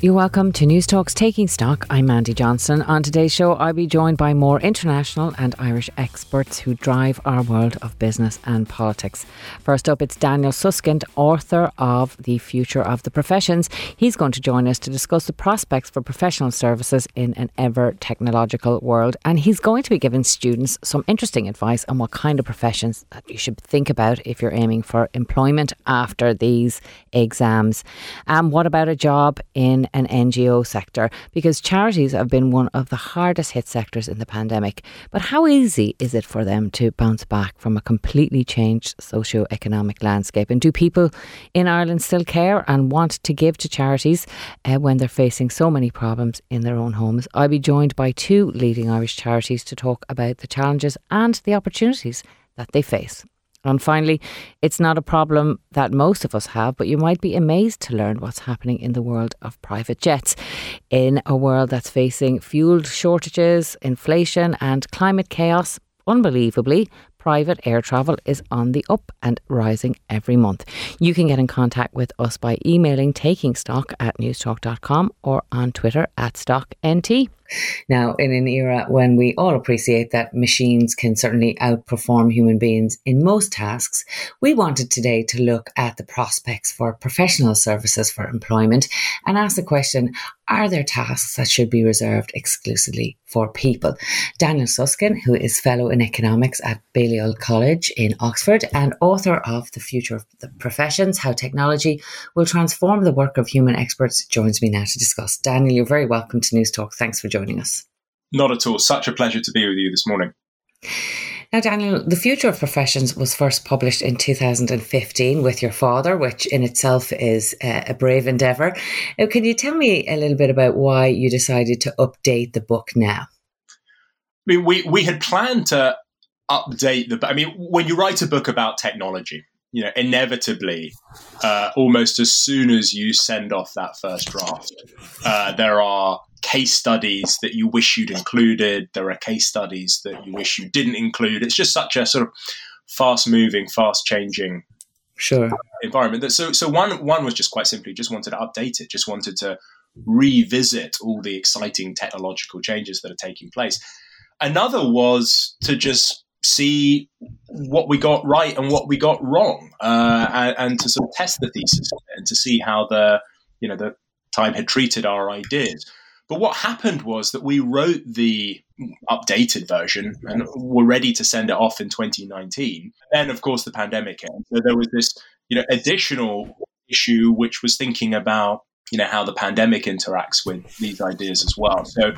You're welcome to Newstalk's Taking Stock. I'm Mandy Johnston. On today's show, I'll be joined by more international and Irish experts who drive our world of business and politics. First up, it's Daniel Susskind, author of The Future of the Professions. He's going to join us to discuss the prospects for professional services in an ever-technological world. And he's going to be giving students some interesting advice on what kind of professions that you should think about if you're aiming for employment after these exams. And what about a job in an NGO sector, because charities have been one of the hardest hit sectors in the pandemic. But how easy is it for them to bounce back from a completely changed socio-economic landscape? And do people in Ireland still care and want to give to charities when they're facing so many problems in their own homes? I'll be joined by two leading Irish charities to talk about the challenges and the opportunities that they face. And finally, it's not a problem that most of us have, but you might be amazed to learn what's happening in the world of private jets. In a world that's facing fuel shortages, inflation and climate chaos, unbelievably, private air travel is on the up and rising every month. You can get in contact with us by emailing takingstock@newstalk.com or on Twitter @StockNT. Now, in an era when we all appreciate that machines can certainly outperform human beings in most tasks, we wanted today to look at the prospects for professional services for employment and ask the question, are there tasks that should be reserved exclusively for people? Daniel Susskind, who is fellow in economics at Balliol College in Oxford and author of The Future of the Professions, How Technology Will Transform the Work of Human Experts, joins me now to discuss. Daniel, you're very welcome to Newstalk. Thanks for joining us. Not at all. Such a pleasure to be with you this morning. Now, Daniel, The Future of Professions was first published in 2015 with your father, which in itself is a brave endeavour. Now, can you tell me a little bit about why you decided to update the book now? I mean, we had planned to update the book. I mean, when you write a book about technology, you know, inevitably, almost as soon as you send off that first draft, there are case studies that you wish you'd included. There are case studies that you wish you didn't include. It's just such a sort of fast-moving, fast-changing environment. That, so one was just quite simply just wanted to update it, just wanted to revisit all the exciting technological changes that are taking place. Another was to just see what we got right and what we got wrong, and to sort of test the thesis and to see how the time had treated our ideas. But what happened was that we wrote the updated version and were ready to send it off in 2019. Then, of course, the pandemic hit. So there was this, additional issue which was thinking about, how the pandemic interacts with these ideas as well. So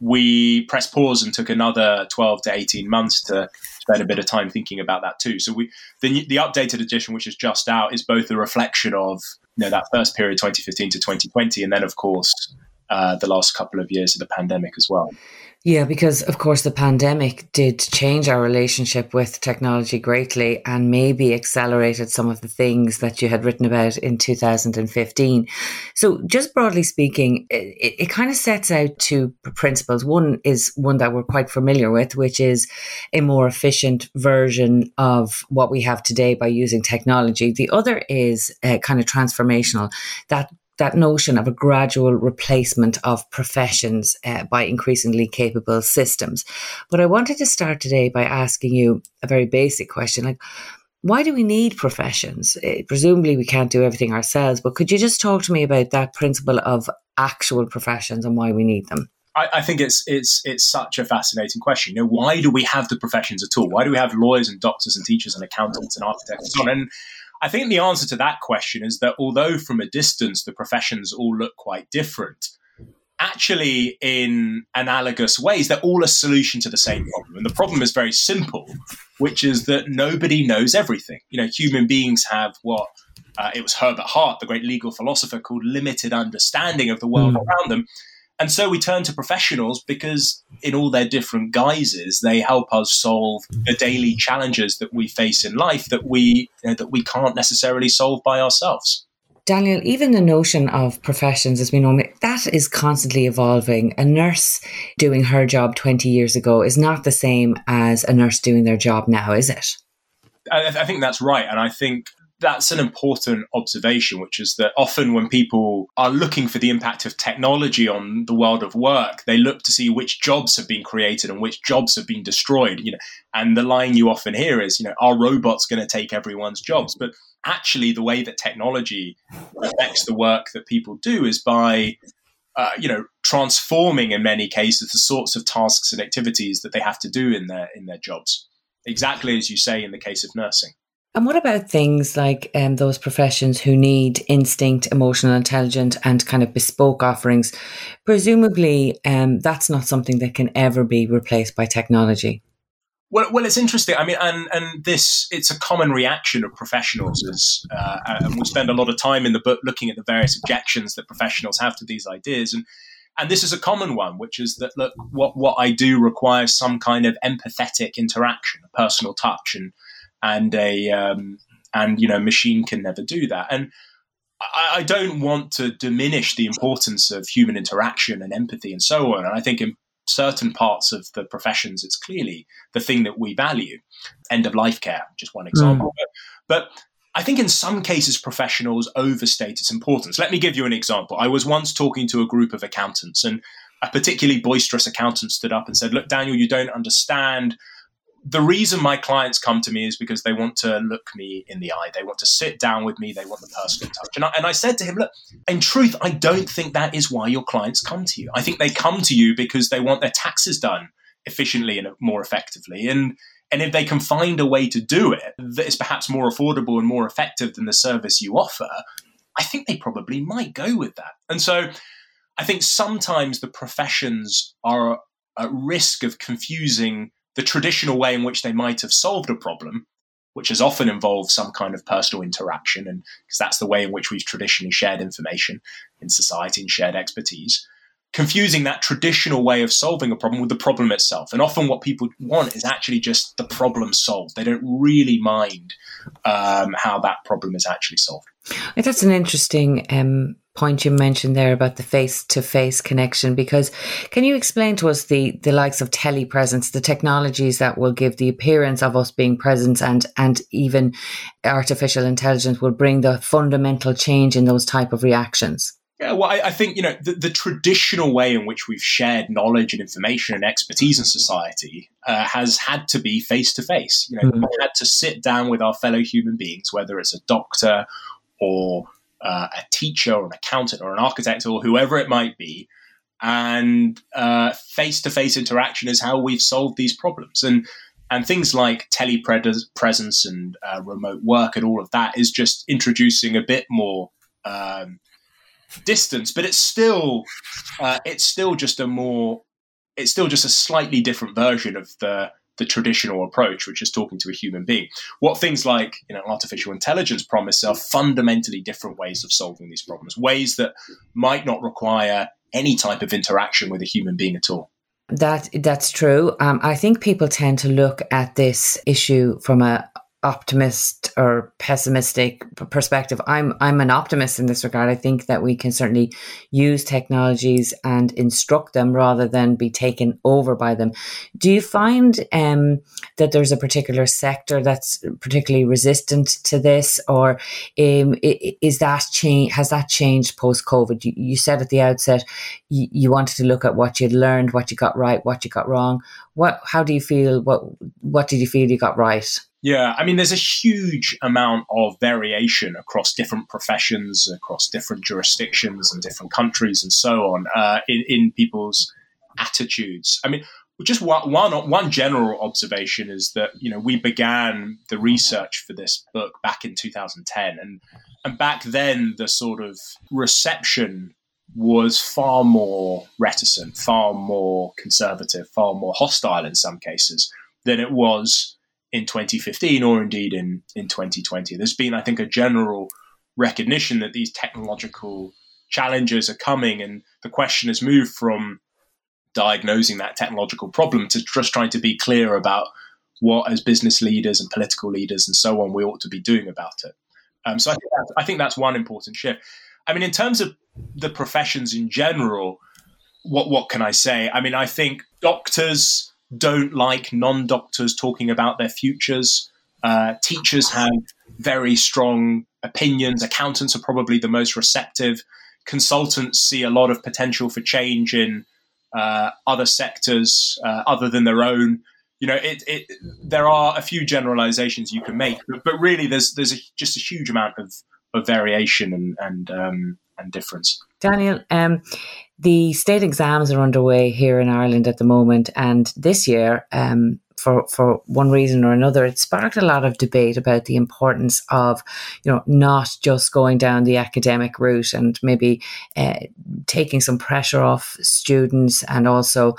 we pressed pause and took another 12 to 18 months to spend a bit of time thinking about that too. So the updated edition, which is just out, is both a reflection of that first period, 2015 to 2020, and then, of course, the last couple of years of the pandemic as well. Yeah, because, of course, the pandemic did change our relationship with technology greatly and maybe accelerated some of the things that you had written about in 2015. So just broadly speaking, it kind of sets out two principles. One is one that we're quite familiar with, which is a more efficient version of what we have today by using technology. The other is kind of transformational, that notion of a gradual replacement of professions by increasingly capable systems. But I wanted to start today by asking you a very basic question. Like, why do we need professions? Presumably we can't do everything ourselves, but could you just talk to me about that principle of actual professions and why we need them? I think it's such a fascinating question. Why do we have the professions at all? Why do we have lawyers and doctors and teachers and accountants and architects and so on? And I think the answer to that question is that although from a distance the professions all look quite different, actually in analogous ways, they're all a solution to the same problem. And the problem is very simple, which is that nobody knows everything. Human beings have what it was Herbert Hart, the great legal philosopher, called limited understanding of the world around them. And so we turn to professionals because in all their different guises, they help us solve the daily challenges that we face in life that we can't necessarily solve by ourselves. Daniel, even the notion of professions as we know it, that is constantly evolving. A nurse doing her job 20 years ago is not the same as a nurse doing their job now, is it? I think that's right. And I think that's an important observation, which is that often when people are looking for the impact of technology on the world of work, they look to see which jobs have been created and which jobs have been destroyed. And the line you often hear is, are robots going to take everyone's jobs? But actually, the way that technology affects the work that people do is by transforming, in many cases, the sorts of tasks and activities that they have to do in their jobs. Exactly as you say in the case of nursing. And what about things like those professions who need instinct, emotional intelligence, and kind of bespoke offerings? Presumably, that's not something that can ever be replaced by technology. Well, it's interesting. I mean, and this, it's a common reaction of professionals. And we spend a lot of time in the book looking at the various objections that professionals have to these ideas. And this is a common one, which is that, look, what I do requires some kind of empathetic interaction, a personal touch, and a machine can never do that. And I don't want to diminish the importance of human interaction and empathy and so on. And I think in certain parts of the professions, it's clearly the thing that we value. End of life care, just one example. Mm. But I think in some cases, professionals overstate its importance. Let me give you an example. I was once talking to a group of accountants, and a particularly boisterous accountant stood up and said, "Look, Daniel, you don't understand. The reason my clients come to me is because they want to look me in the eye. They want to sit down with me. They want the personal touch." And I said to him, "Look, in truth, I don't think that is why your clients come to you. I think they come to you because they want their taxes done efficiently and more effectively. And if they can find a way to do it that is perhaps more affordable and more effective than the service you offer, I think they probably might go with that." And so I think sometimes the professions are at risk of confusing the traditional way in which they might have solved a problem, which has often involved some kind of personal interaction, and because that's the way in which we've traditionally shared information in society and shared expertise, confusing that traditional way of solving a problem with the problem itself. And often what people want is actually just the problem solved. They don't really mind how that problem is actually solved. That's an interesting point you mentioned there about the face-to-face connection, because can you explain to us the likes of telepresence, the technologies that will give the appearance of us being present, and even artificial intelligence will bring the fundamental change in those type of reactions? Yeah, well, I think, the traditional way in which we've shared knowledge and information and expertise in society has had to be face-to-face. Mm-hmm. We've had to sit down with our fellow human beings, whether it's a doctor or a teacher or an accountant or an architect or whoever it might be. And face-to-face interaction is how we've solved these problems. And things like telepresence and remote work and all of that is just introducing a bit more distance, but it's still just a slightly different version of the traditional approach, which is talking to a human being. What things like artificial intelligence promise are fundamentally different ways of solving these problems, ways that might not require any type of interaction with a human being at all. That's true. I think people tend to look at this issue from a optimist or pessimistic perspective. I'm an optimist in this regard. I think that we can certainly use technologies and instruct them rather than be taken over by them. Do you find that there's a particular sector that's particularly resistant to this, or is that change? Has that changed post-COVID? You said at the outset you wanted to look at what you'd learned, what you got right, what you got wrong. How do you feel? What did you feel you got right? Yeah, I mean, there's a huge amount of variation across different professions, across different jurisdictions and different countries and so on in people's attitudes. I mean, just one general observation is that, we began the research for this book back in 2010. And back then, the sort of reception was far more reticent, far more conservative, far more hostile in some cases than it was in 2015 or indeed in 2020. There's been, I think, a general recognition that these technological challenges are coming, and the question has moved from diagnosing that technological problem to just trying to be clear about what, as business leaders and political leaders and so on, we ought to be doing about it. So I think that's one important shift. I mean, in terms of the professions in general, what can I say? I mean, I think doctors don't like non-doctors talking about their futures. Teachers have very strong opinions. Accountants are probably the most receptive. Consultants see a lot of potential for change in other sectors other than their own. You know, there are a few generalizations you can make, but really there's just a huge amount of variation and difference. Daniel, the state exams are underway here in Ireland at the moment, and this year, for one reason or another, it sparked a lot of debate about the importance of, you know, not just going down the academic route and maybe taking some pressure off students, and also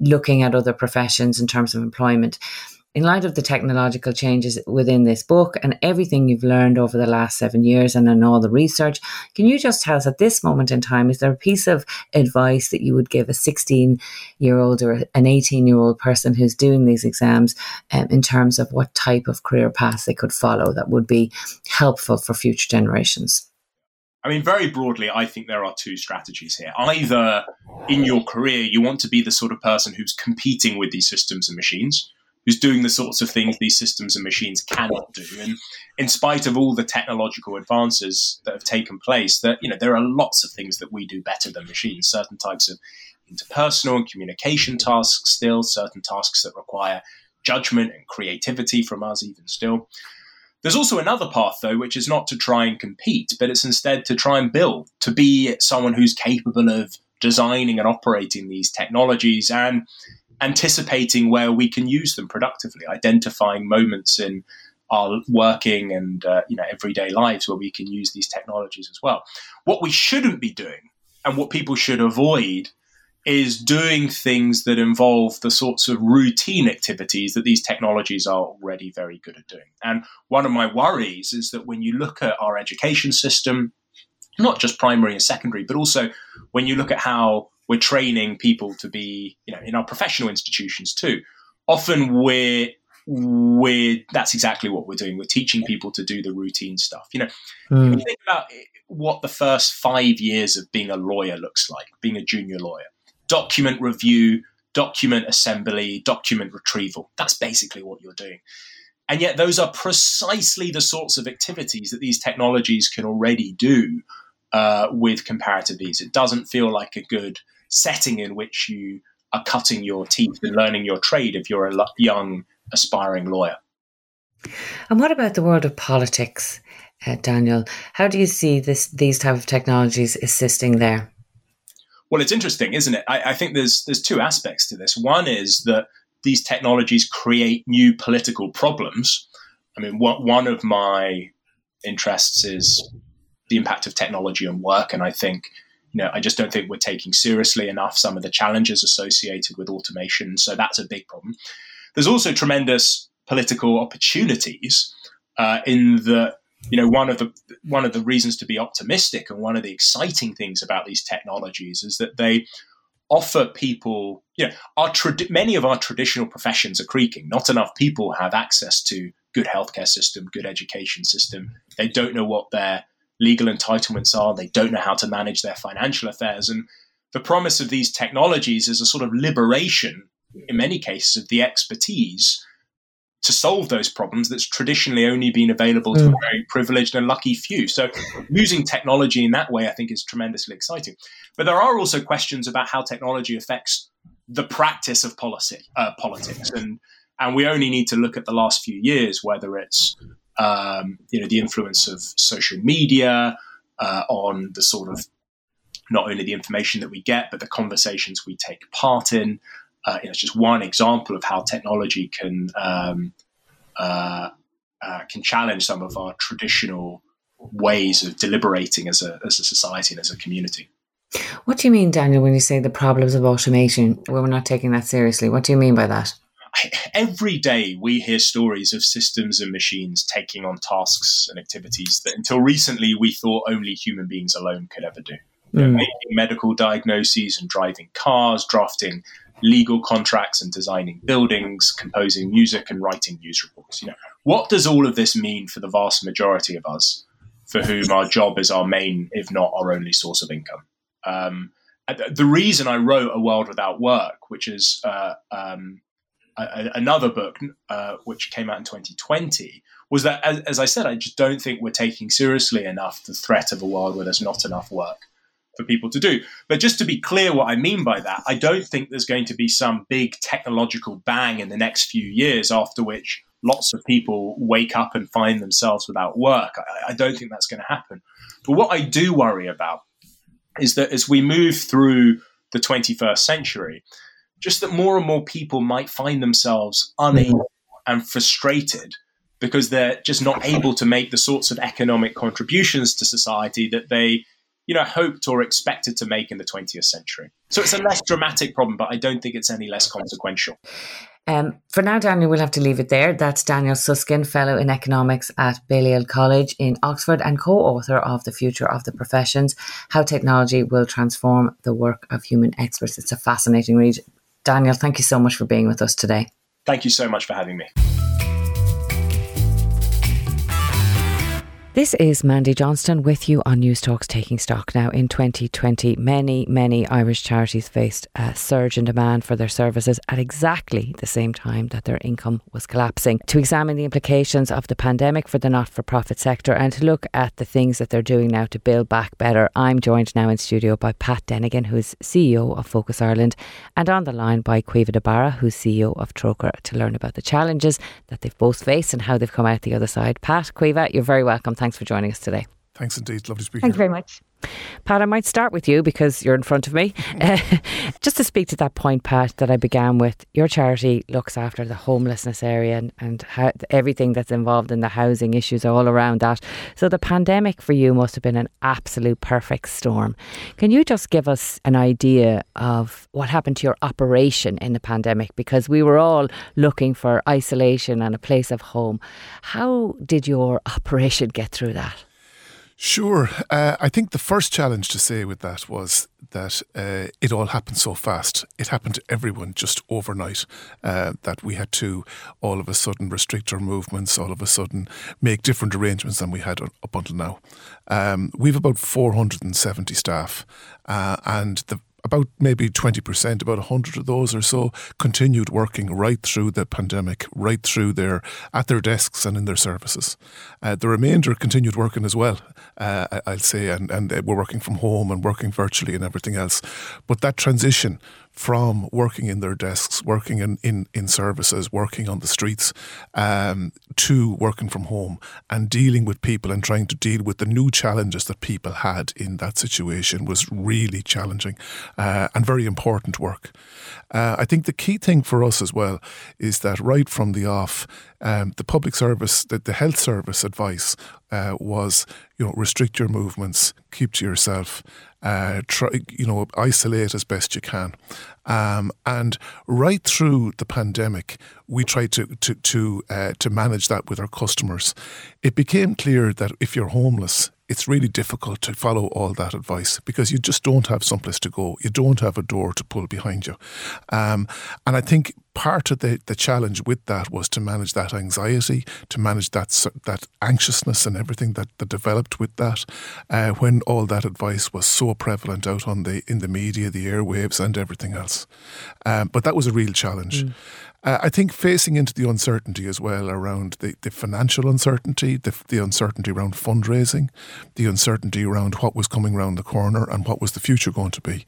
looking at other professions in terms of employment. In light of the technological changes within this book and everything you've learned over the last 7 years and in all the research, can you just tell us at this moment in time, is there a piece of advice that you would give a 16-year-old or an 18-year-old person who's doing these exams in terms of what type of career path they could follow that would be helpful for future generations? I mean, very broadly, I think there are two strategies here. Either in your career, you want to be the sort of person who's competing with these systems and machines, who's doing the sorts of things these systems and machines cannot do. And in spite of all the technological advances that have taken place, that, you know, there are lots of things that we do better than machines, certain types of interpersonal and communication tasks still, certain tasks that require judgment and creativity from us even still. There's also another path, though, which is not to try and compete, but it's instead to try and build, to be someone who's capable of designing and operating these technologies and anticipating where we can use them productively, identifying moments in our working and everyday lives where we can use these technologies as well. What we shouldn't be doing, and what people should avoid, is doing things that involve the sorts of routine activities that these technologies are already very good at doing. And one of my worries is that when you look at our education system, not just primary and secondary, but also when you look at how we're training people to be, you know, in our professional institutions too. Often that's exactly what we're doing. We're teaching people to do the routine stuff. You know, If you think about what the first 5 years of being a lawyer looks like, being a junior lawyer, document review, document assembly, document retrieval. That's basically what you're doing. And yet those are precisely the sorts of activities that these technologies can already do with comparative ease. It doesn't feel like a good setting in which you are cutting your teeth and learning your trade if you're a young, aspiring lawyer. And what about the world of politics, Daniel? How do you see these type of technologies assisting there? Well, it's interesting, isn't it? I think there's two aspects to this. One is that these technologies create new political problems. I mean, one of my interests is the impact of technology on work, and I think, you know, I just don't think we're taking seriously enough some of the challenges associated with automation. So that's a big problem. There's also tremendous political opportunities in the, you know, one of the reasons to be optimistic and one of the exciting things about these technologies is that they offer people, you know, many of our traditional professions are creaking. Not enough people have access to good healthcare system, good education system. They don't know what their legal entitlements are. They don't know how to manage their financial affairs. And the promise of these technologies is a sort of liberation, in many cases, of the expertise to solve those problems that's traditionally only been available to a very privileged and lucky few. So using technology in that way, I think, is tremendously exciting. But there are also questions about how technology affects the practice of politics. And we only need to look at the last few years, whether it's the influence of social media on the sort of not only the information that we get, but the conversations we take part in. It's just one example of how technology can challenge some of our traditional ways of deliberating as a society and as a community. What do you mean, Daniel, when you say the problems of automation, when we're not taking that seriously? What do you mean by that? every day we hear stories of systems and machines taking on tasks and activities that until recently we thought only human beings alone could ever do. Making medical diagnoses and driving cars, drafting legal contracts and designing buildings, composing music and writing news reports. You know, what does all of this mean for the vast majority of us, for whom our job is our main, if not our only, source of income? The reason I wrote A World Without Work, which is another book which came out in 2020, was that, as I said, I just don't think we're taking seriously enough the threat of a world where there's not enough work for people to do. But just to be clear what I mean by that, I don't think there's going to be some big technological bang in the next few years after which lots of people wake up and find themselves without work. I don't think that's going to happen. But what I do worry about is that as we move through the 21st century, just that more and more people might find themselves unable and frustrated because they're just not able to make the sorts of economic contributions to society that they, you know, hoped or expected to make in the 20th century. So it's a less dramatic problem, but I don't think it's any less consequential. For now, Daniel, we'll have to leave it there. That's Daniel Susskind, Fellow in Economics at Balliol College in Oxford and co-author of The Future of the Professions, How Technology Will Transform the Work of Human Experts. It's a fascinating read. Daniel, thank you so much for being with us today. Thank you so much for having me. This is Mandy Johnston with you on Newstalk's Taking Stock. Now, in 2020, many Irish charities faced a surge in demand for their services at exactly the same time that their income was collapsing. To examine the implications of the pandemic for the not-for-profit sector and to look at the things that they're doing now to build back better, I'm joined now in studio by Pat Dennigan, who's CEO of Focus Ireland, and on the line by Caoimhe de Barra, who's CEO of Trócaire, to learn about the challenges that they've both faced and how they've come out the other side. Pat, Caoimhe, you're very welcome. Thanks for joining us today. Thanks indeed. Lovely speaking. Thanks very much. Pat, I might start with you because you're in front of me. Just to speak to that point, Pat, that I began with, your charity looks after the homelessness area and how, everything that's involved in the housing issues all around that. So the pandemic for you must have been an absolute perfect storm. Can you just give us an idea of what happened to your operation in the pandemic? Because we were all looking for isolation and a place of home. How did your operation get through that? Sure. I think the first challenge to say with that was that it all happened so fast. It happened to everyone just overnight, that we had to all of a sudden restrict our movements, all of a sudden make different arrangements than we had up until now. We've about 470 staff, and about maybe 20%, about 100 of those or so, continued working right through the pandemic, right through at their desks and in their services. The remainder continued working as well, I'll say, and we're working from home and working virtually and everything else. But that transition from working in their desks, working in services, working on the streets, to working from home and dealing with people and trying to deal with the new challenges that people had in that situation was really challenging and very important work. I think the key thing for us as well is that right from the off, the public service, the health service advice was, you know, restrict your movements, keep to yourself, try, you know, isolate as best you can. And right through the pandemic, we tried to manage that with our customers. It became clear that if you're homeless, it's really difficult to follow all that advice because you just don't have someplace to go. You don't have a door to pull behind you. And I think part of the challenge with that was to manage that anxiety, to manage that anxiousness and everything that developed with that, when all that advice was so prevalent out in the media, the airwaves and everything else. But that was a real challenge. I think facing into the uncertainty as well around the financial uncertainty, the uncertainty around fundraising, the uncertainty around what was coming around the corner and what was the future going to be,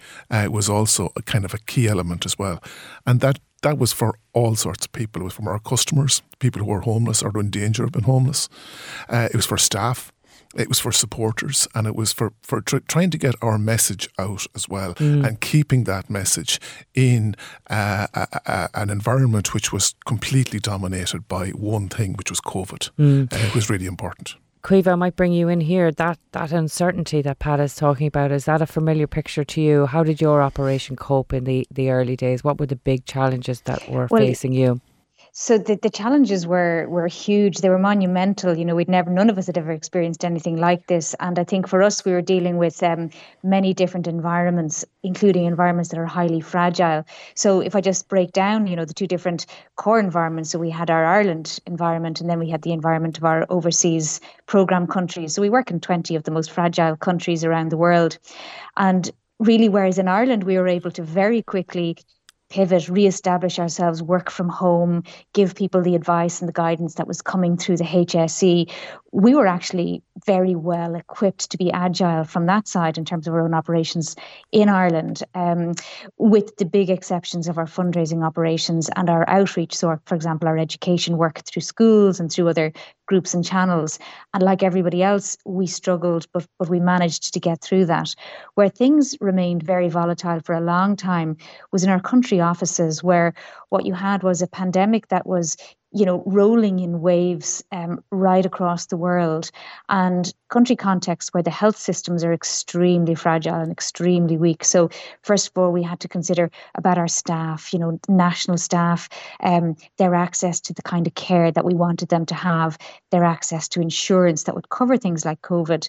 was also a kind of a key element as well. And that was for all sorts of people. It was from our customers, people who were homeless or in danger of being homeless. It was for staff. It was for supporters, and it was for trying to get our message out as well, and keeping that message in an environment which was completely dominated by one thing, which was COVID. It was really important. Caoimhe, I might bring you in here. That uncertainty that Pat is talking about, is that a familiar picture to you? How did your operation cope in the early days? What were the big challenges that were facing you? So the challenges were huge. They were monumental. You know, none of us had ever experienced anything like this. And I think for us, we were dealing with many different environments, including environments that are highly fragile. So if I just break down, you know, the two different core environments. So we had our Ireland environment, and then we had the environment of our overseas programme countries. So we work in 20 of the most fragile countries around the world. And really, whereas in Ireland, we were able to very quickly pivot, reestablish ourselves, work from home, give people the advice and the guidance that was coming through the HSE. We were actually very well equipped to be agile from that side in terms of our own operations in Ireland, with the big exceptions of our fundraising operations and our outreach. So, for example, our education work through schools and through other groups and channels. And like everybody else, we struggled, but we managed to get through that. Where things remained very volatile for a long time was in our country offices, where what you had was a pandemic that was, you know, rolling in waves right across the world, and country contexts where the health systems are extremely fragile and extremely weak. So first of all, we had to consider about our staff, you know, national staff, their access to the kind of care that we wanted them to have, their access to insurance that would cover things like COVID.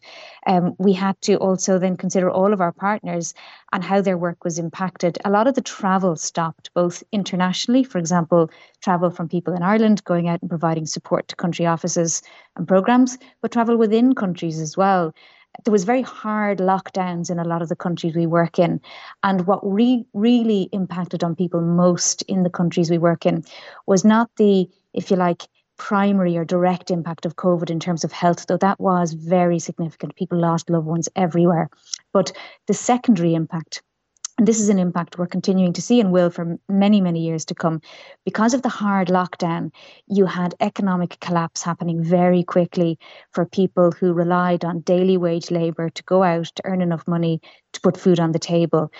We had to also then consider all of our partners and how their work was impacted. A lot of the travel stopped, both internationally, for example, travel from people in Ireland, going out and providing support to country offices and programmes, but travel within countries as well. There was very hard lockdowns in a lot of the countries we work in. And what really impacted on people most in the countries we work in was not the, if you like, primary or direct impact of COVID in terms of health, though that was very significant. People lost loved ones everywhere. But the secondary impact, and this is an impact we're continuing to see and will for many, many years to come. Because of the hard lockdown, you had economic collapse happening very quickly for people who relied on daily wage labour to go out, to earn enough money to put food on the table.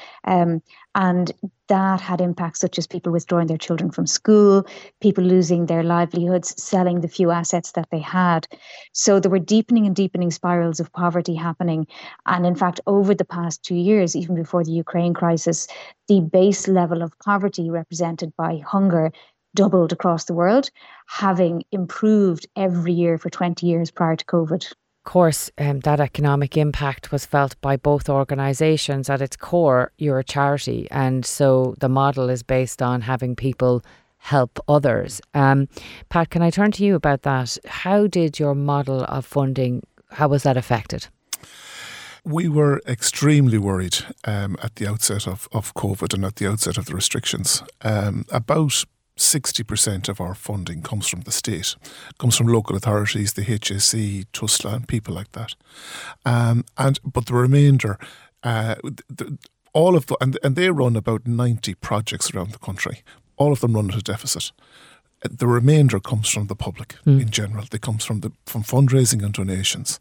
And that had impacts such as people withdrawing their children from school, people losing their livelihoods, selling the few assets that they had. So there were deepening and deepening spirals of poverty happening. And in fact, over the past 2 years, even before the Ukraine crisis, the base level of poverty represented by hunger doubled across the world, having improved every year for 20 years prior to COVID. Of course, that economic impact was felt by both organisations. At its core, you're a charity, and so the model is based on having people help others. Pat, can I turn to you about that? How did your model of funding, how was that affected? We were extremely worried at the outset of COVID and at the outset of the restrictions. About 60% of our funding comes from the state, comes from local authorities, the HSE, Tusla, and people like that. But the remainder, and they run about 90 projects around the country. All of them run at a deficit. The remainder comes from the public in general. It comes from fundraising and donations,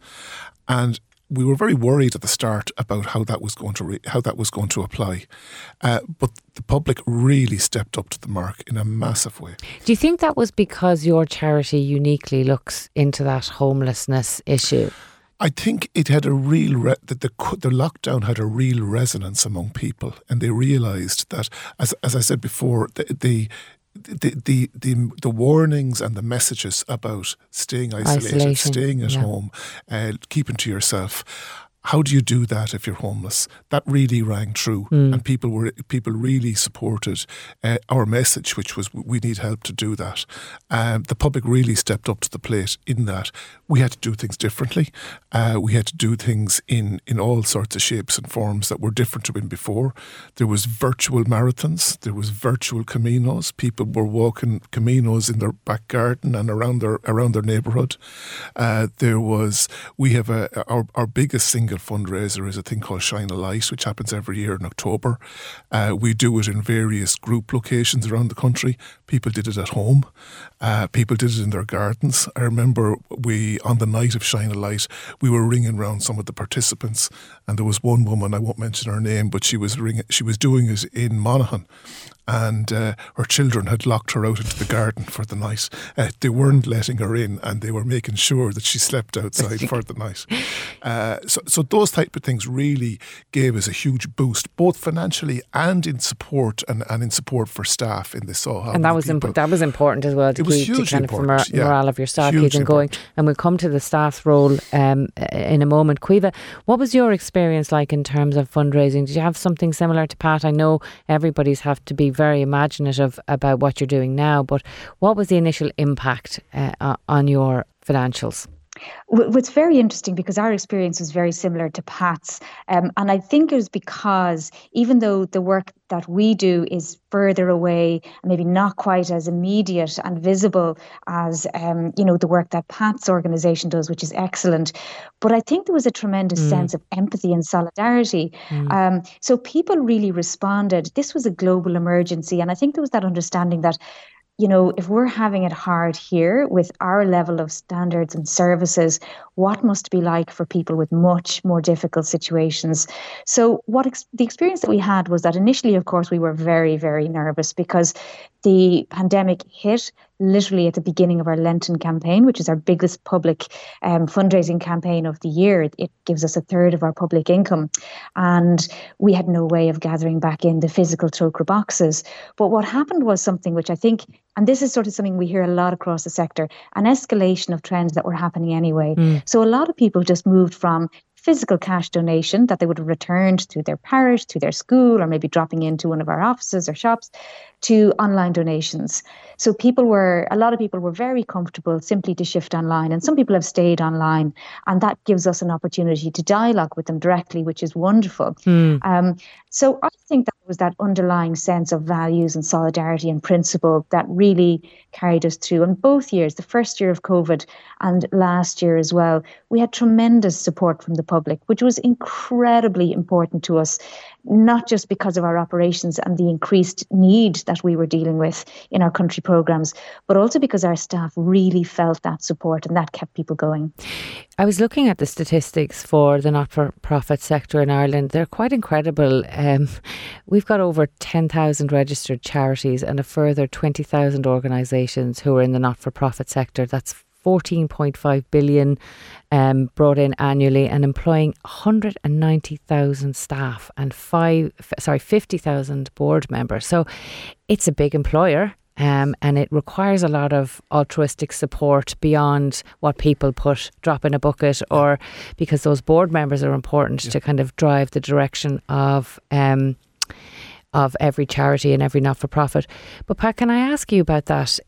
and we were very worried at the start about how that was going to apply, but the public really stepped up to the mark in a massive way. Do you think that was because your charity uniquely looks into that homelessness issue? I think it had a real the lockdown had a real resonance among people, and they realised that, as I said before, the warnings and the messages about staying isolated, staying at home, keeping to yourself. How do you do that if you're homeless? That really rang true, and people really supported our message, which was we need help to do that. The public really stepped up to the plate in that we had to do things differently. We had to do things in all sorts of shapes and forms that were different to before. There was virtual marathons, there was virtual caminos. People were walking caminos in their back garden and around their neighbourhood. Our biggest single fundraiser is a thing called Shine a Light, which happens every year in October. We do it in various group locations around the country. People did it at home. People did it in their gardens. I remember on the night of Shine a Light, we were ringing round some of the participants, and there was one woman, I won't mention her name, but she was doing it in Monaghan, and her children had locked her out into the garden for the night. They weren't letting her in, and they were making sure that she slept outside for the night. So those type of things really gave us a huge boost, both financially and in support, and in support for staff in this. And that was important as well, to keep kind of the morale of your staff keeping going. And we'll come to the staff's role in a moment. Caoimhe, what was your experience like in terms of fundraising? Did you have something similar to Pat? I know everybody's have to be very imaginative about what you're doing now, but what was the initial impact on your financials? What's very interesting, because our experience was very similar to Pat's, and I think it was because even though the work that we do is further away and maybe not quite as immediate and visible as the work that Pat's organisation does, which is excellent, but I think there was a tremendous sense of empathy and solidarity. So people really responded. This was a global emergency, and I think there was that understanding that, you know, if we're having it hard here with our level of standards and services, what must it be like for people with much more difficult situations? So what the experience that we had was that initially, of course, we were very, very nervous because the pandemic hit literally at the beginning of our Lenten campaign, which is our biggest public fundraising campaign of the year. It gives us a third of our public income. And we had no way of gathering back in the physical Trócaire boxes. But what happened was something which I think, and this is sort of something we hear a lot across the sector, an escalation of trends that were happening anyway. So a lot of people just moved from physical cash donation that they would have returned to their parish, to their school, or maybe dropping into one of our offices or shops, to online donations. So a lot of people were very comfortable simply to shift online, and some people have stayed online, and that gives us an opportunity to dialogue with them directly, which is wonderful. So I think that was that underlying sense of values and solidarity and principle that really carried us through. And both years, the first year of COVID and last year as well, we had tremendous support from the public, which was incredibly important to us, not just because of our operations and the increased need that we were dealing with in our country programmes, but also because our staff really felt that support, and that kept people going. I was looking at the statistics for the not-for-profit sector in Ireland. They're quite incredible. We've got over 10,000 registered charities and a further 20,000 organisations who are in the not-for-profit sector. That's 14.5 billion brought in annually, and employing 190,000 staff and 50,000 board members. So it's a big employer, and it requires a lot of altruistic support beyond what people drop in a bucket, or because those board members are important to kind of drive the direction of every charity and every not-for-profit. But Pat, can I ask you about that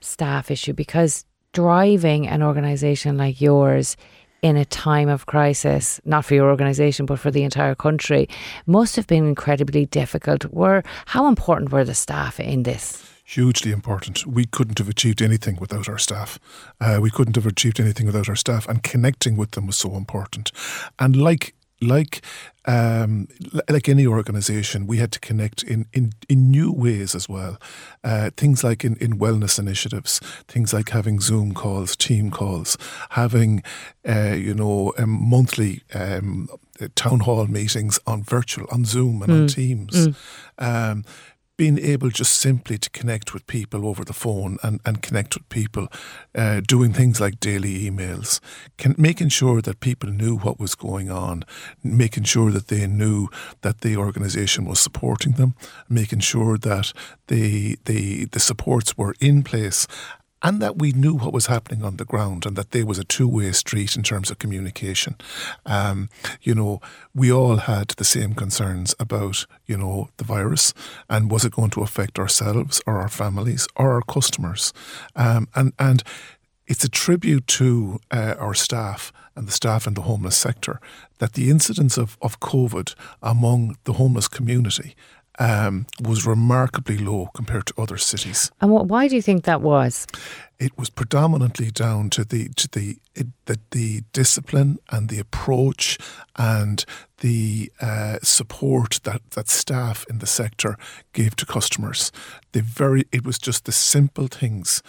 staff issue? Because driving an organisation like yours in a time of crisis, not for your organisation but for the entire country, must have been incredibly difficult. How important were the staff in this? Hugely important. We couldn't have achieved anything without our staff. And connecting with them was so important. And like any organisation, we had to connect in new ways as well. Things like in wellness initiatives, things like having Zoom calls, team calls, having monthly town hall meetings on Zoom and on Teams. Being able just simply to connect with people over the phone and connect with people, doing things like daily emails, making sure that people knew what was going on, making sure that they knew that the organisation was supporting them, making sure that the supports were in place, and that we knew what was happening on the ground, and that there was a two-way street in terms of communication. We all had the same concerns about, the virus, and was it going to affect ourselves or our families or our customers? And it's a tribute to our staff and the staff in the homeless sector that the incidence of COVID among the homeless community was remarkably low compared to other cities. And why do you think that was? It was predominantly down to the discipline and the approach and the support that staff in the sector gave to customers. It was just the simple things,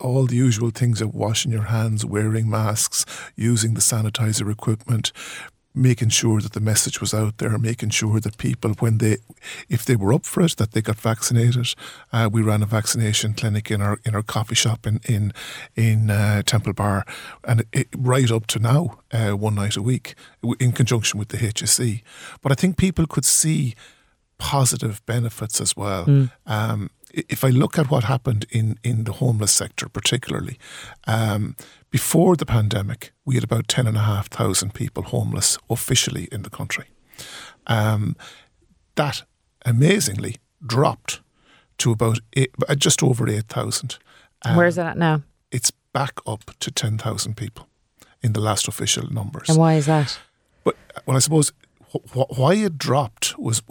all the usual things of washing your hands, wearing masks, using the sanitizer equipment, making sure that the message was out there, making sure that people, when they, if they were up for it, that they got vaccinated. We ran a vaccination clinic in our coffee shop in Temple Bar, and it, right up to now, one night a week in conjunction with the HSE. But I think people could see positive benefits as well. If I look at what happened in the homeless sector particularly, before the pandemic, we had about 10,500 people homeless officially in the country. That amazingly dropped to about just over 8,000. Where is it at now? It's back up to 10,000 people in the last official numbers. And why is that? But, well, I suppose why it dropped was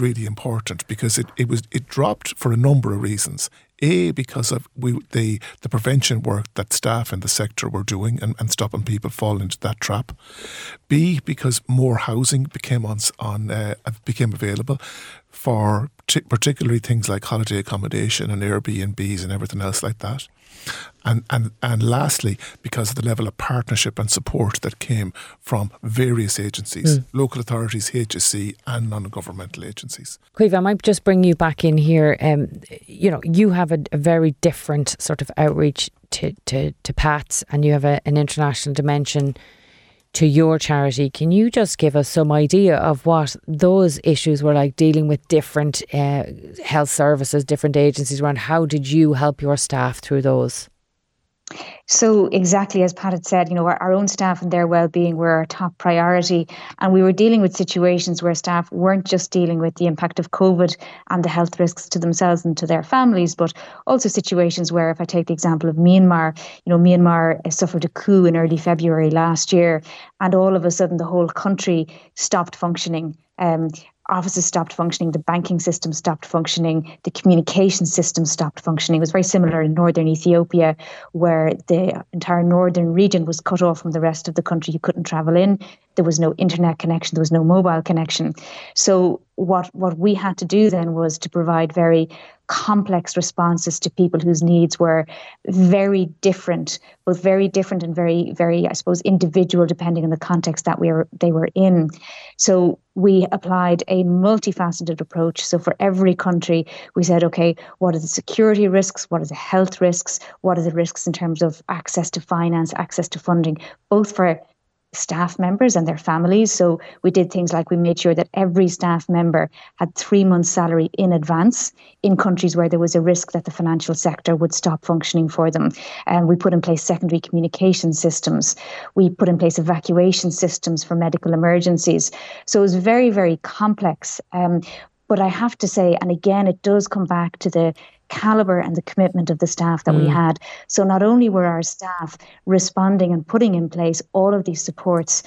really important, because it dropped for a number of reasons. A, because of the prevention work that staff in the sector were doing and stopping people falling into that trap. B, because more housing became became available for particularly things like holiday accommodation and Airbnbs and everything else like that. And lastly, because of the level of partnership and support that came from various agencies, local authorities, HSE and non-governmental agencies. Caoimhe, I might just bring you back in here. You have a very different sort of outreach to Pat's, and you have an international dimension to your charity. Can you just give us some idea of what those issues were like, dealing with different health services, different agencies around? How did you help your staff through those? So exactly as Pat had said, our own staff and their well-being were our top priority, and we were dealing with situations where staff weren't just dealing with the impact of COVID and the health risks to themselves and to their families, but also situations where, if I take the example of Myanmar, Myanmar suffered a coup in early February last year, and all of a sudden the whole country stopped functioning. Offices stopped functioning, the banking system stopped functioning, the communication system stopped functioning. It was very similar in northern Ethiopia, where the entire northern region was cut off from the rest of the country. You couldn't travel in. There was no internet connection. There was no mobile connection. So what we had to do then was to provide very complex responses to people whose needs were very different, both very different and very, very, I suppose, individual, depending on the context that they were in. So we applied a multifaceted approach. So for every country, we said, okay, what are the security risks? What are the health risks? What are the risks in terms of access to finance, access to funding, both for staff members and their families? So we did things like we made sure that every staff member had 3 months' salary in advance in countries where there was a risk that the financial sector would stop functioning for them. And we put in place secondary communication systems. We put in place evacuation systems for medical emergencies. So it was very, very complex. But I have to say, and again, it does come back to the caliber and the commitment of the staff that we had. So not only were our staff responding and putting in place all of these supports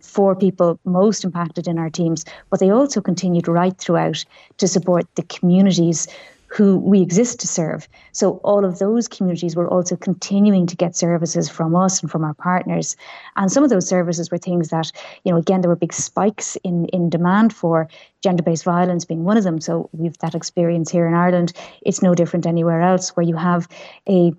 for people most impacted in our teams, but they also continued right throughout to support the communities who we exist to serve. So all of those communities were also continuing to get services from us and from our partners. And some of those services were things that, again, there were big spikes in demand for, gender-based violence being one of them. So we've that experience here in Ireland. It's no different anywhere else, where you have a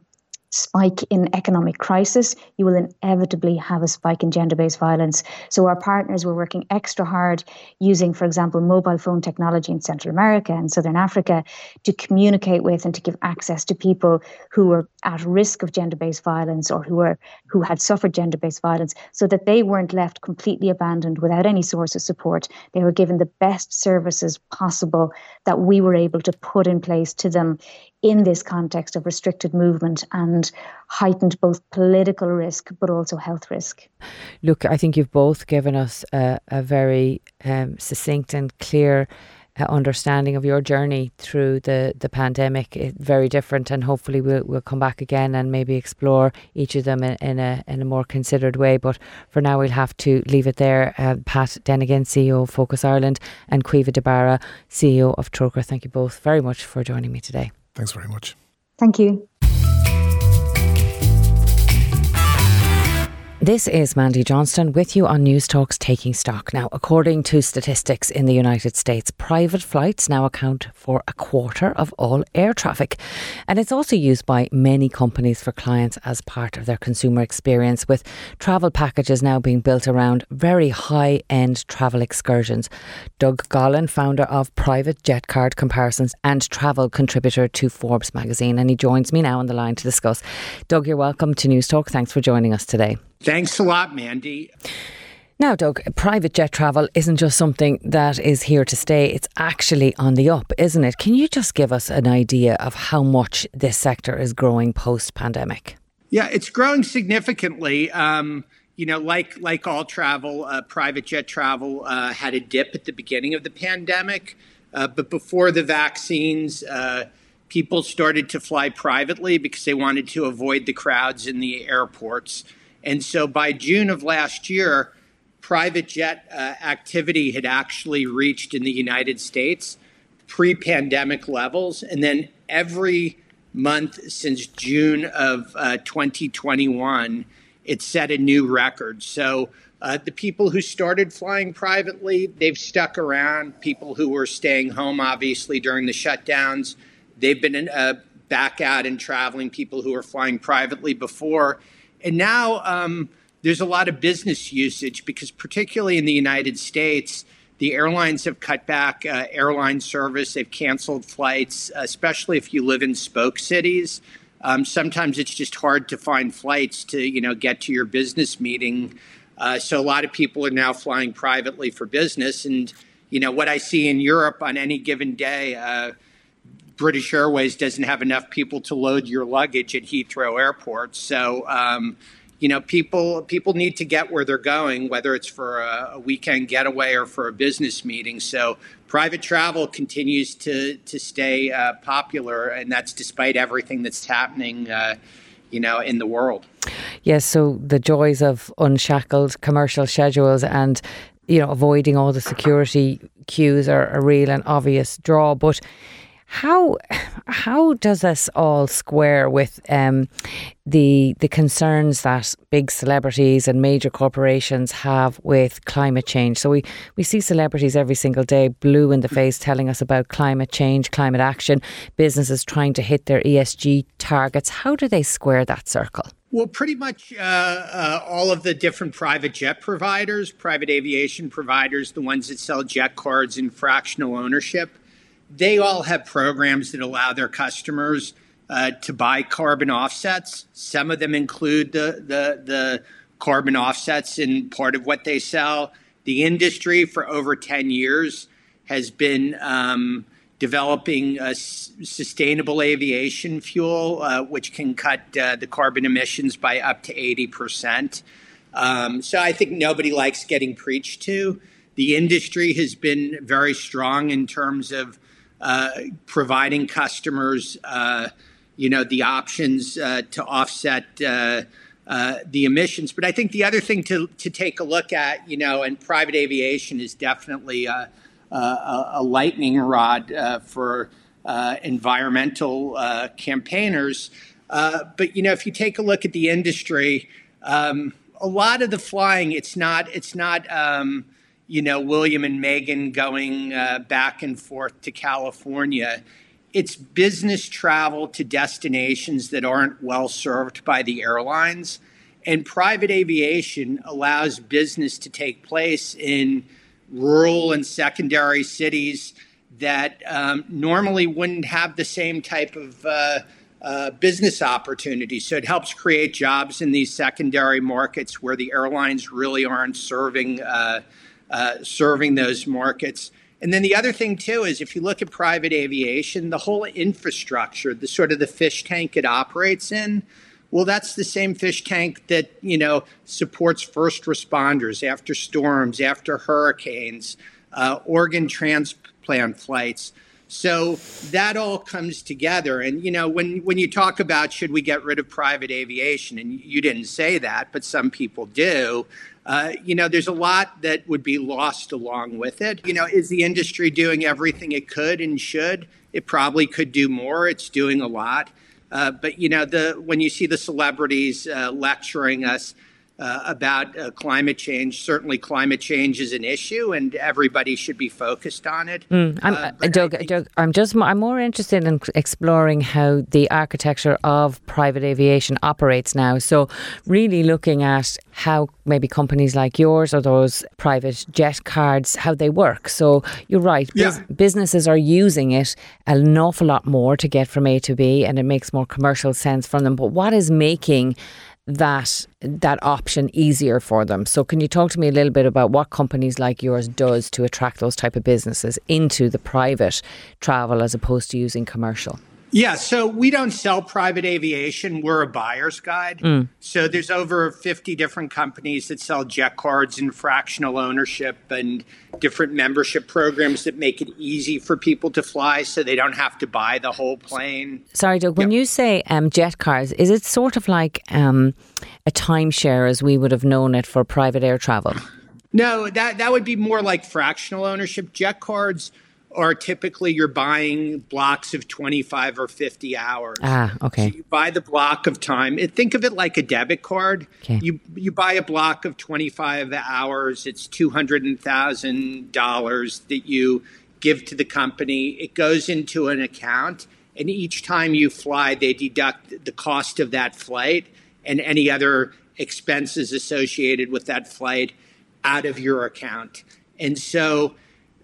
spike in economic crisis, you will inevitably have a spike in gender-based violence. So our partners were working extra hard using, for example, mobile phone technology in Central America and Southern Africa to communicate with and to give access to people who were at risk of gender-based violence or who had suffered gender-based violence, so that they weren't left completely abandoned without any source of support. They were given the best services possible that we were able to put in place to them in this context of restricted movement and heightened both political risk but also health risk. Look, I think you've both given us a very succinct and clear understanding of your journey through the pandemic. It's very different, and hopefully we'll come back again and maybe explore each of them in a more considered way. But for now, we'll have to leave it there. Pat Dennigan, CEO of Focus Ireland, and Caoimhe de Barra, CEO of Trócaire, thank you both very much for joining me today. Thanks very much. Thank you. This is Mandy Johnston with you on Newstalk's Taking Stock. Now, according to statistics in the United States, private flights now account for a quarter of all air traffic. And it's also used by many companies for clients as part of their consumer experience, with travel packages now being built around very high-end travel excursions. Doug Gollan, founder of Private Jet Card Comparisons and travel contributor to Forbes magazine, and he joins me now on the line to discuss. Doug, you're welcome to Newstalk. Thanks for joining us today. Thanks a lot, Mandy. Now, Doug, private jet travel isn't just something that is here to stay. It's actually on the up, isn't it? Can you just give us an idea of how much this sector is growing post-pandemic? Yeah, it's growing significantly. Like all travel, private jet travel had a dip at the beginning of the pandemic. But before the vaccines, people started to fly privately because they wanted to avoid the crowds in the airports. And so by June of last year, private jet activity had actually reached in the United States pre-pandemic levels. And then every month since June of 2021, it set a new record. So the people who started flying privately, they've stuck around. People who were staying home, obviously, during the shutdowns, they've been back out and traveling, people who were flying privately before. And now there's a lot of business usage because particularly in the United States, the airlines have cut back airline service. They've canceled flights, especially if you live in spoke cities. Sometimes it's just hard to find flights to, get to your business meeting. So a lot of people are now flying privately for business. And, what I see in Europe on any given day, British Airways doesn't have enough people to load your luggage at Heathrow Airport. So, people need to get where they're going, whether it's for a weekend getaway or for a business meeting. So private travel continues to stay popular, and that's despite everything that's happening in the world. Yes, so the joys of unshackled commercial schedules and avoiding all the security queues are a real and obvious draw, but How does this all square with the concerns that big celebrities and major corporations have with climate change? So we see celebrities every single day blue in the face telling us about climate change, climate action, businesses trying to hit their ESG targets. How do they square that circle? Well, pretty much all of the different private jet providers, private aviation providers, the ones that sell jet cards in fractional ownership, they all have programs that allow their customers to buy carbon offsets. Some of them include the carbon offsets in part of what they sell. The industry for over 10 years has been developing a sustainable aviation fuel, which can cut the carbon emissions by up to 80%. So I think nobody likes getting preached to. The industry has been very strong in terms of providing customers, the options to offset the emissions. But I think the other thing to take a look at, and private aviation is definitely a lightning rod for environmental campaigners. But if you take a look at the industry, a lot of the flying, it's not. William and Meghan going back and forth to California. It's business travel to destinations that aren't well served by the airlines. And private aviation allows business to take place in rural and secondary cities that normally wouldn't have the same type of business opportunities. So it helps create jobs in these secondary markets where the airlines really aren't serving those markets. And then the other thing, too, is if you look at private aviation, the whole infrastructure, the sort of the fish tank it operates in, well, that's the same fish tank that, supports first responders after storms, after hurricanes, organ transplant flights. So that all comes together. And, when you talk about should we get rid of private aviation, and you didn't say that, but some people do, there's a lot that would be lost along with it. Is the industry doing everything it could and should? It probably could do more. It's doing a lot. But when you see the celebrities lecturing us, about climate change. Certainly climate change is an issue and everybody should be focused on it. Doug, I'm more interested in exploring how the architecture of private aviation operates now. So really looking at how maybe companies like yours or those private jet cards, how they work. So you're right, businesses are using it an awful lot more to get from A to B, and it makes more commercial sense for them. But what is making that option easier for them? So can you talk to me a little bit about what companies like yours does to attract those type of businesses into the private travel as opposed to using commercial? Yeah, so we don't sell private aviation. We're a buyer's guide. So there's over 50 different companies that sell jet cards and fractional ownership and different membership programs that make it easy for people to fly so they don't have to buy the whole plane. Sorry, Doug, when you say jet cards, is it sort of like a timeshare as we would have known it for private air travel? No, that would be more like fractional ownership. Jet cards are typically you're buying blocks of 25 or 50 hours. Ah, okay. So you buy the block of time. Think of it like a debit card. Okay. You buy a block of 25 hours. It's $200,000 that you give to the company. It goes into an account, and each time you fly, they deduct the cost of that flight and any other expenses associated with that flight out of your account. And so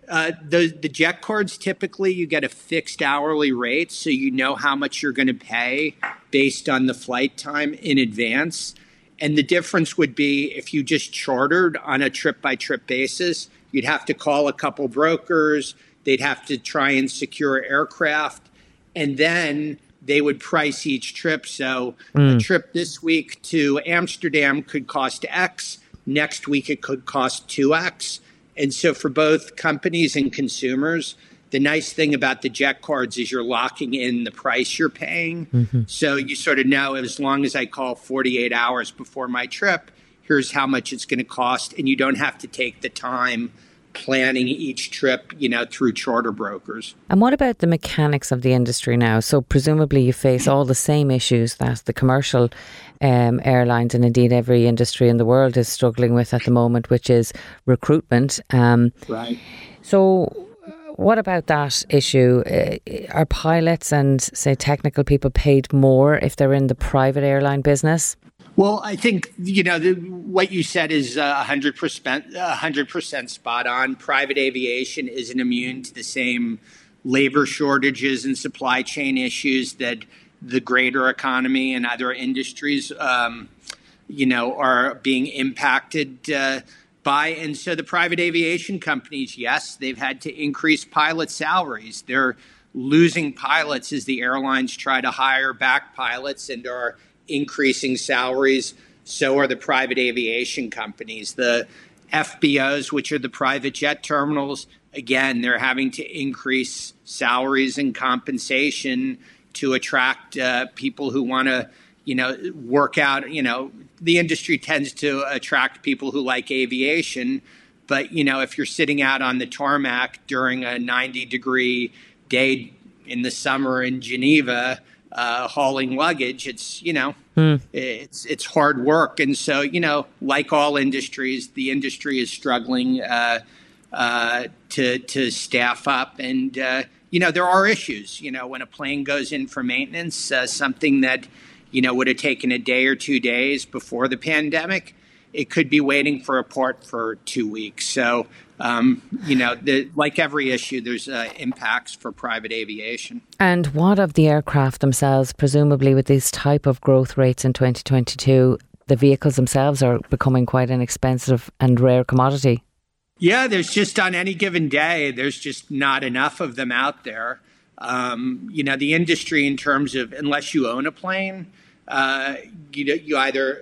the jet cards, typically you get a fixed hourly rate, so you know how much you're going to pay based on the flight time in advance. And the difference would be if you just chartered on a trip-by-trip basis, you'd have to call a couple brokers, they'd have to try and secure aircraft, and then they would price each trip. So a trip this week to Amsterdam could cost X, next week it could cost 2X. And so for both companies and consumers, the nice thing about the jet cards is you're locking in the price you're paying. Mm-hmm. So you sort of know, as long as I call 48 hours before my trip, here's how much it's going to cost. And you don't have to take the time planning each trip, through charter brokers. And what about the mechanics of the industry now? So presumably you face all the same issues that the commercial airlines and indeed every industry in the world is struggling with at the moment, which is recruitment. Right. So what about that issue? Are pilots and, say, technical people paid more if they're in the private airline business? Well, I think, what you said is 100% spot on. Private aviation isn't immune to the same labor shortages and supply chain issues that the greater economy and other industries, are being impacted by. And so the private aviation companies, yes, they've had to increase pilot salaries. They're losing pilots as the airlines try to hire back pilots and are increasing salaries. So are the private aviation companies. The FBOs, which are the private jet terminals, again, they're having to increase salaries and compensation to attract people who want to, work out. The industry tends to attract people who like aviation. But, if you're sitting out on the tarmac during a 90-degree day in the summer in Geneva, hauling luggage, it's hard work. And so, like all industries, the industry is struggling to staff up. And, there are issues, when a plane goes in for maintenance, something that, would have taken a day or 2 days before the pandemic, it could be waiting for a part for 2 weeks. So, like every issue, there's impacts for private aviation. And what of the aircraft themselves? Presumably with these type of growth rates in 2022, the vehicles themselves are becoming quite an expensive and rare commodity. Yeah, there's just on any given day, there's just not enough of them out there. The industry, in terms of, unless you own a plane, you either,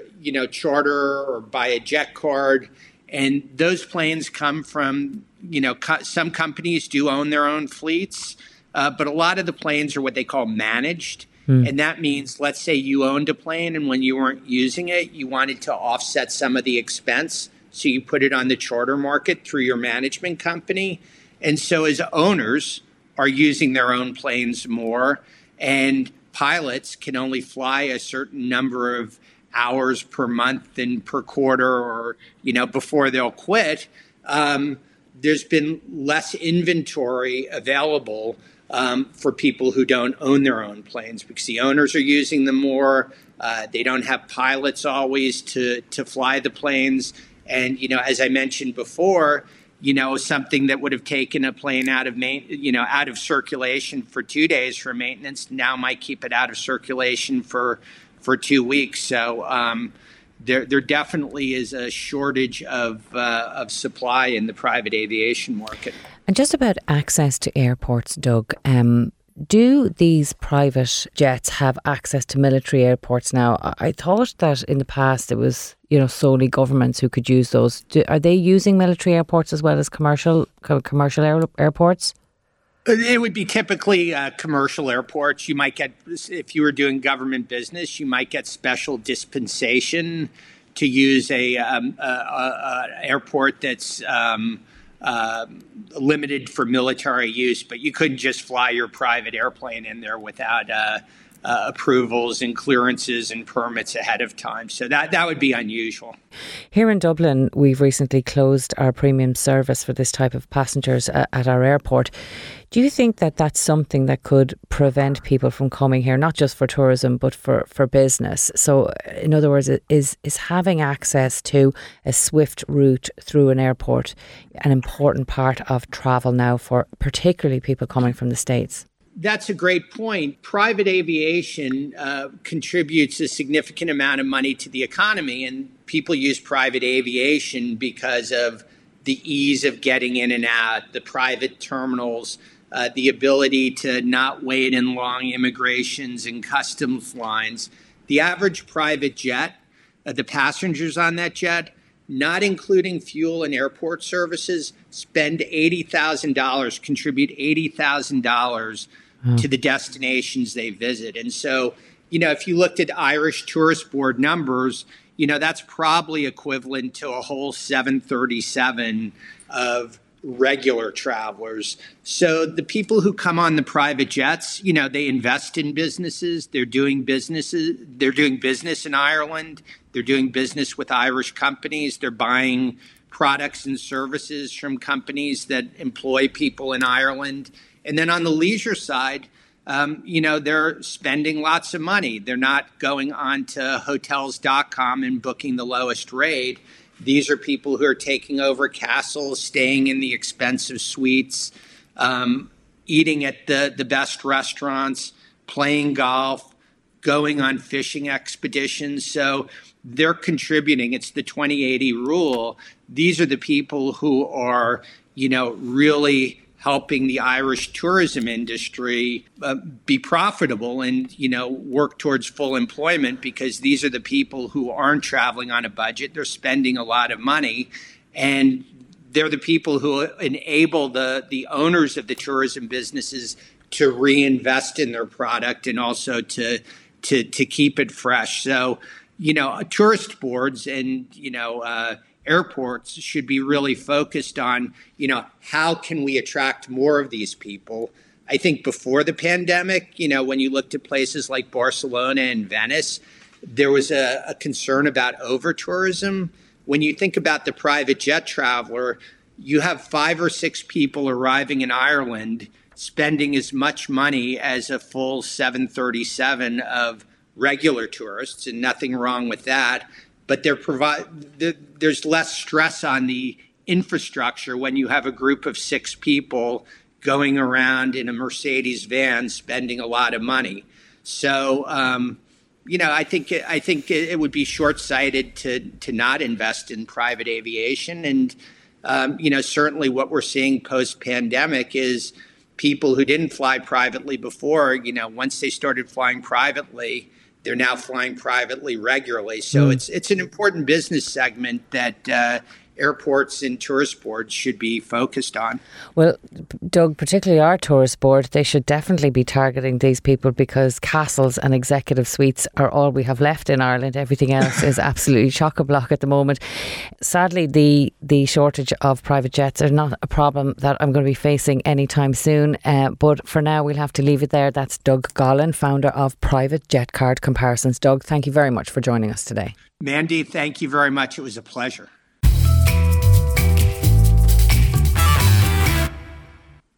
charter or buy a jet card. And those planes come from, some companies do own their own fleets, but a lot of the planes are what they call managed. And that means, let's say you owned a plane and when you weren't using it, you wanted to offset some of the expense. So you put it on the charter market through your management company. And so as owners are using their own planes more, and pilots can only fly a certain number of hours per month and per quarter, or, you know, before they'll quit, there's been less inventory available for people who don't own their own planes, because the owners are using them more. They don't have pilots always to fly the planes. And, you know, as I mentioned before, you know, something that would have taken a plane out of circulation for 2 days for maintenance now might keep it out of circulation for 2 weeks. So there definitely is a shortage of supply in the private aviation market. And just about access to airports, Doug, do these private jets have access to military airports now? I thought that in the past it was, you know, solely governments who could use those. Are they using military airports as well as commercial airports? It would be typically commercial airports. You might get, if you were doing government business, you might get special dispensation to use a airport that's limited for military use, but you couldn't just fly your private airplane in there without approvals and clearances and permits ahead of time. So that would be unusual. Here in Dublin, we've recently closed our premium service for this type of passengers at our airport. Do you think that that's something that could prevent people from coming here, not just for tourism, but for business? So in other words, is having access to a swift route through an airport an important part of travel now for particularly people coming from the States? That's a great point. Private aviation contributes a significant amount of money to the economy, and people use private aviation because of the ease of getting in and out, the private terminals, the ability to not wait in long immigrations and customs lines. The average private jet, the passengers on that jet, not including fuel and airport services, contribute $80,000 to the destinations they visit. And so, you know, if you looked at Irish Tourist Board numbers, you know, that's probably equivalent to a whole 737 of regular travelers. So the people who come on the private jets, you know, they invest in businesses. They're doing business in Ireland. They're doing business with Irish companies. They're buying products and services from companies that employ people in Ireland. And then on the leisure side, you know, they're spending lots of money. They're not going on to hotels.com and booking the lowest rate. These are people who are taking over castles, staying in the expensive suites, eating at the best restaurants, playing golf, going on fishing expeditions. So they're contributing. It's the 20/80 rule. These are the people who are, you know, really helping the Irish tourism industry be profitable and, you know, work towards full employment, because these are the people who aren't traveling on a budget. They're spending a lot of money, and they're the people who enable the owners of the tourism businesses to reinvest in their product and also to keep it fresh. So, you know, tourist boards and, you know, airports should be really focused on, you know, how can we attract more of these people? I think before the pandemic, you know, when you looked at places like Barcelona and Venice, there was a concern about over-tourism. When you think about the private jet traveler, you have 5 or 6 people arriving in Ireland spending as much money as a full 737 of regular tourists, and nothing wrong with that. But there's less stress on the infrastructure when you have a group of 6 people going around in a Mercedes van spending a lot of money. So, you know, I think it would be short-sighted to not invest in private aviation. And, you know, certainly what we're seeing post-pandemic is people who didn't fly privately before, you know, once they started flying privately, they're now flying privately regularly. So it's an important business segment that airports and tourist boards should be focused on. Well, Doug, particularly our tourist board, they should definitely be targeting these people, because castles and executive suites are all we have left in Ireland. Everything else is absolutely chock-a-block at the moment. Sadly, the shortage of private jets are not a problem that I'm going to be facing anytime soon, but for now we'll have to leave it there. That's Doug Gollan, founder of Private Jet Card Comparisons. Doug, thank you very much for joining us today. Mandy, thank you very much. It was a pleasure.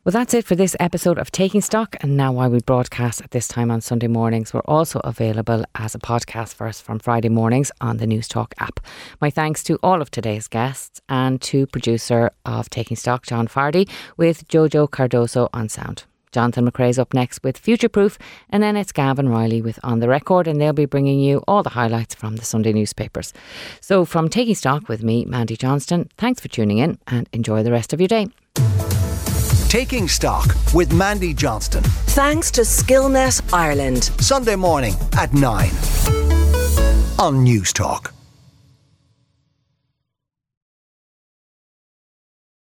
Well, that's it for this episode of Taking Stock, and now why we broadcast at this time on Sunday mornings. We're also available as a podcast for us from Friday mornings on the Newstalk app. My thanks to all of today's guests and to producer of Taking Stock, John Fardy, with Jojo Cardoso on sound. Jonathan McRae's up next with Future Proof, and then it's Gavin Riley with On The Record, and they'll be bringing you all the highlights from the Sunday newspapers. So from Taking Stock with me, Mandy Johnston, thanks for tuning in and enjoy the rest of your day. Taking Stock with Mandy Johnston. Thanks to Skillnet Ireland. Sunday morning at 9 on Newstalk.